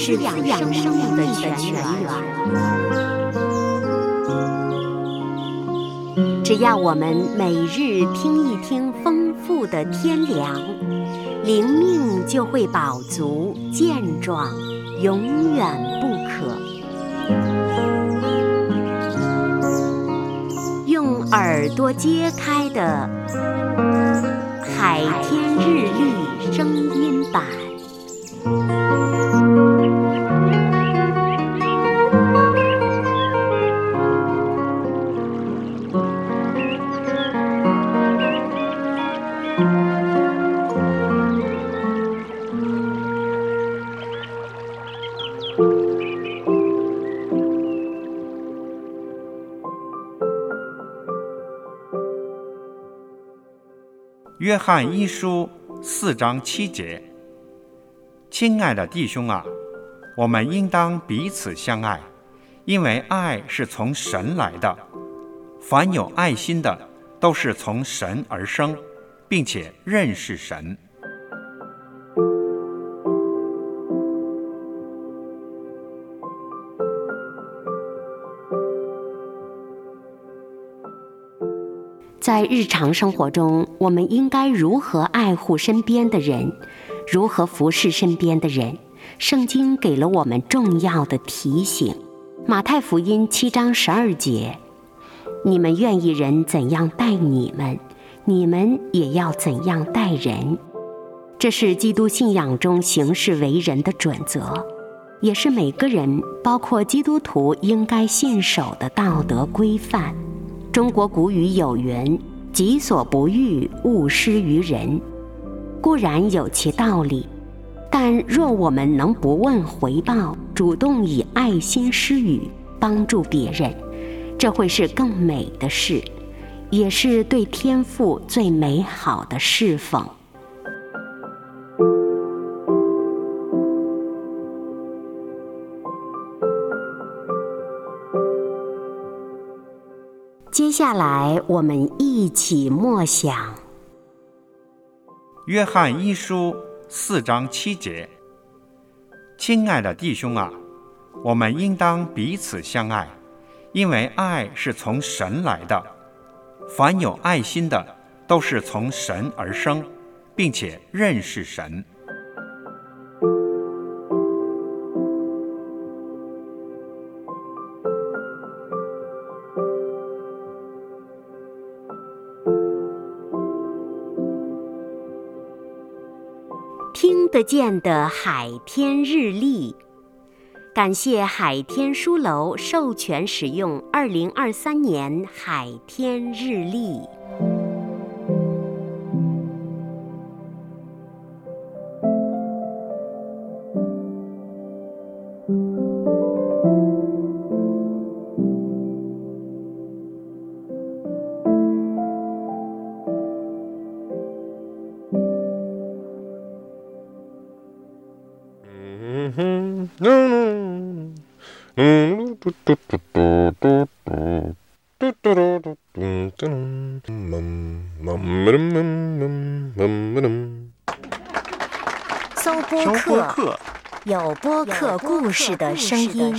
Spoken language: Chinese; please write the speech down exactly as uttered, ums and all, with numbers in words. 是养生命的泉源。只要我们每日听一听丰富的天粮，灵命就会饱足健壮，永远不渴。用耳朵揭开的海天日历声音版。约翰一书四章七节，亲爱的弟兄啊，我们应当彼此相爱，因为爱是从神来的。凡有爱心的，都是从神而生，并且认识神。在日常生活中，我们应该如何爱护身边的人，如何服侍身边的人？圣经给了我们重要的提醒。马太福音七章十二节，你们愿意人怎样待你们，你们也要怎样待人。这是基督信仰中行事为人的准则，也是每个人，包括基督徒应该信守的道德规范。中国古语有云，己所不欲，勿施于人，固然有其道理，但若我们能不问回报，主动以爱心施予，帮助别人，这会是更美的事，也是对天父最美好的侍奉。接下来我们一起默想约翰一书四章七节，亲爱的弟兄啊，我们应当彼此相爱，因为爱是从神来的。凡有爱心的，都是从神而生，并且认识神。听得见的海天日历，感谢海天书楼授权使用二零二三年海天日历。搜播客，有播客故事的声音。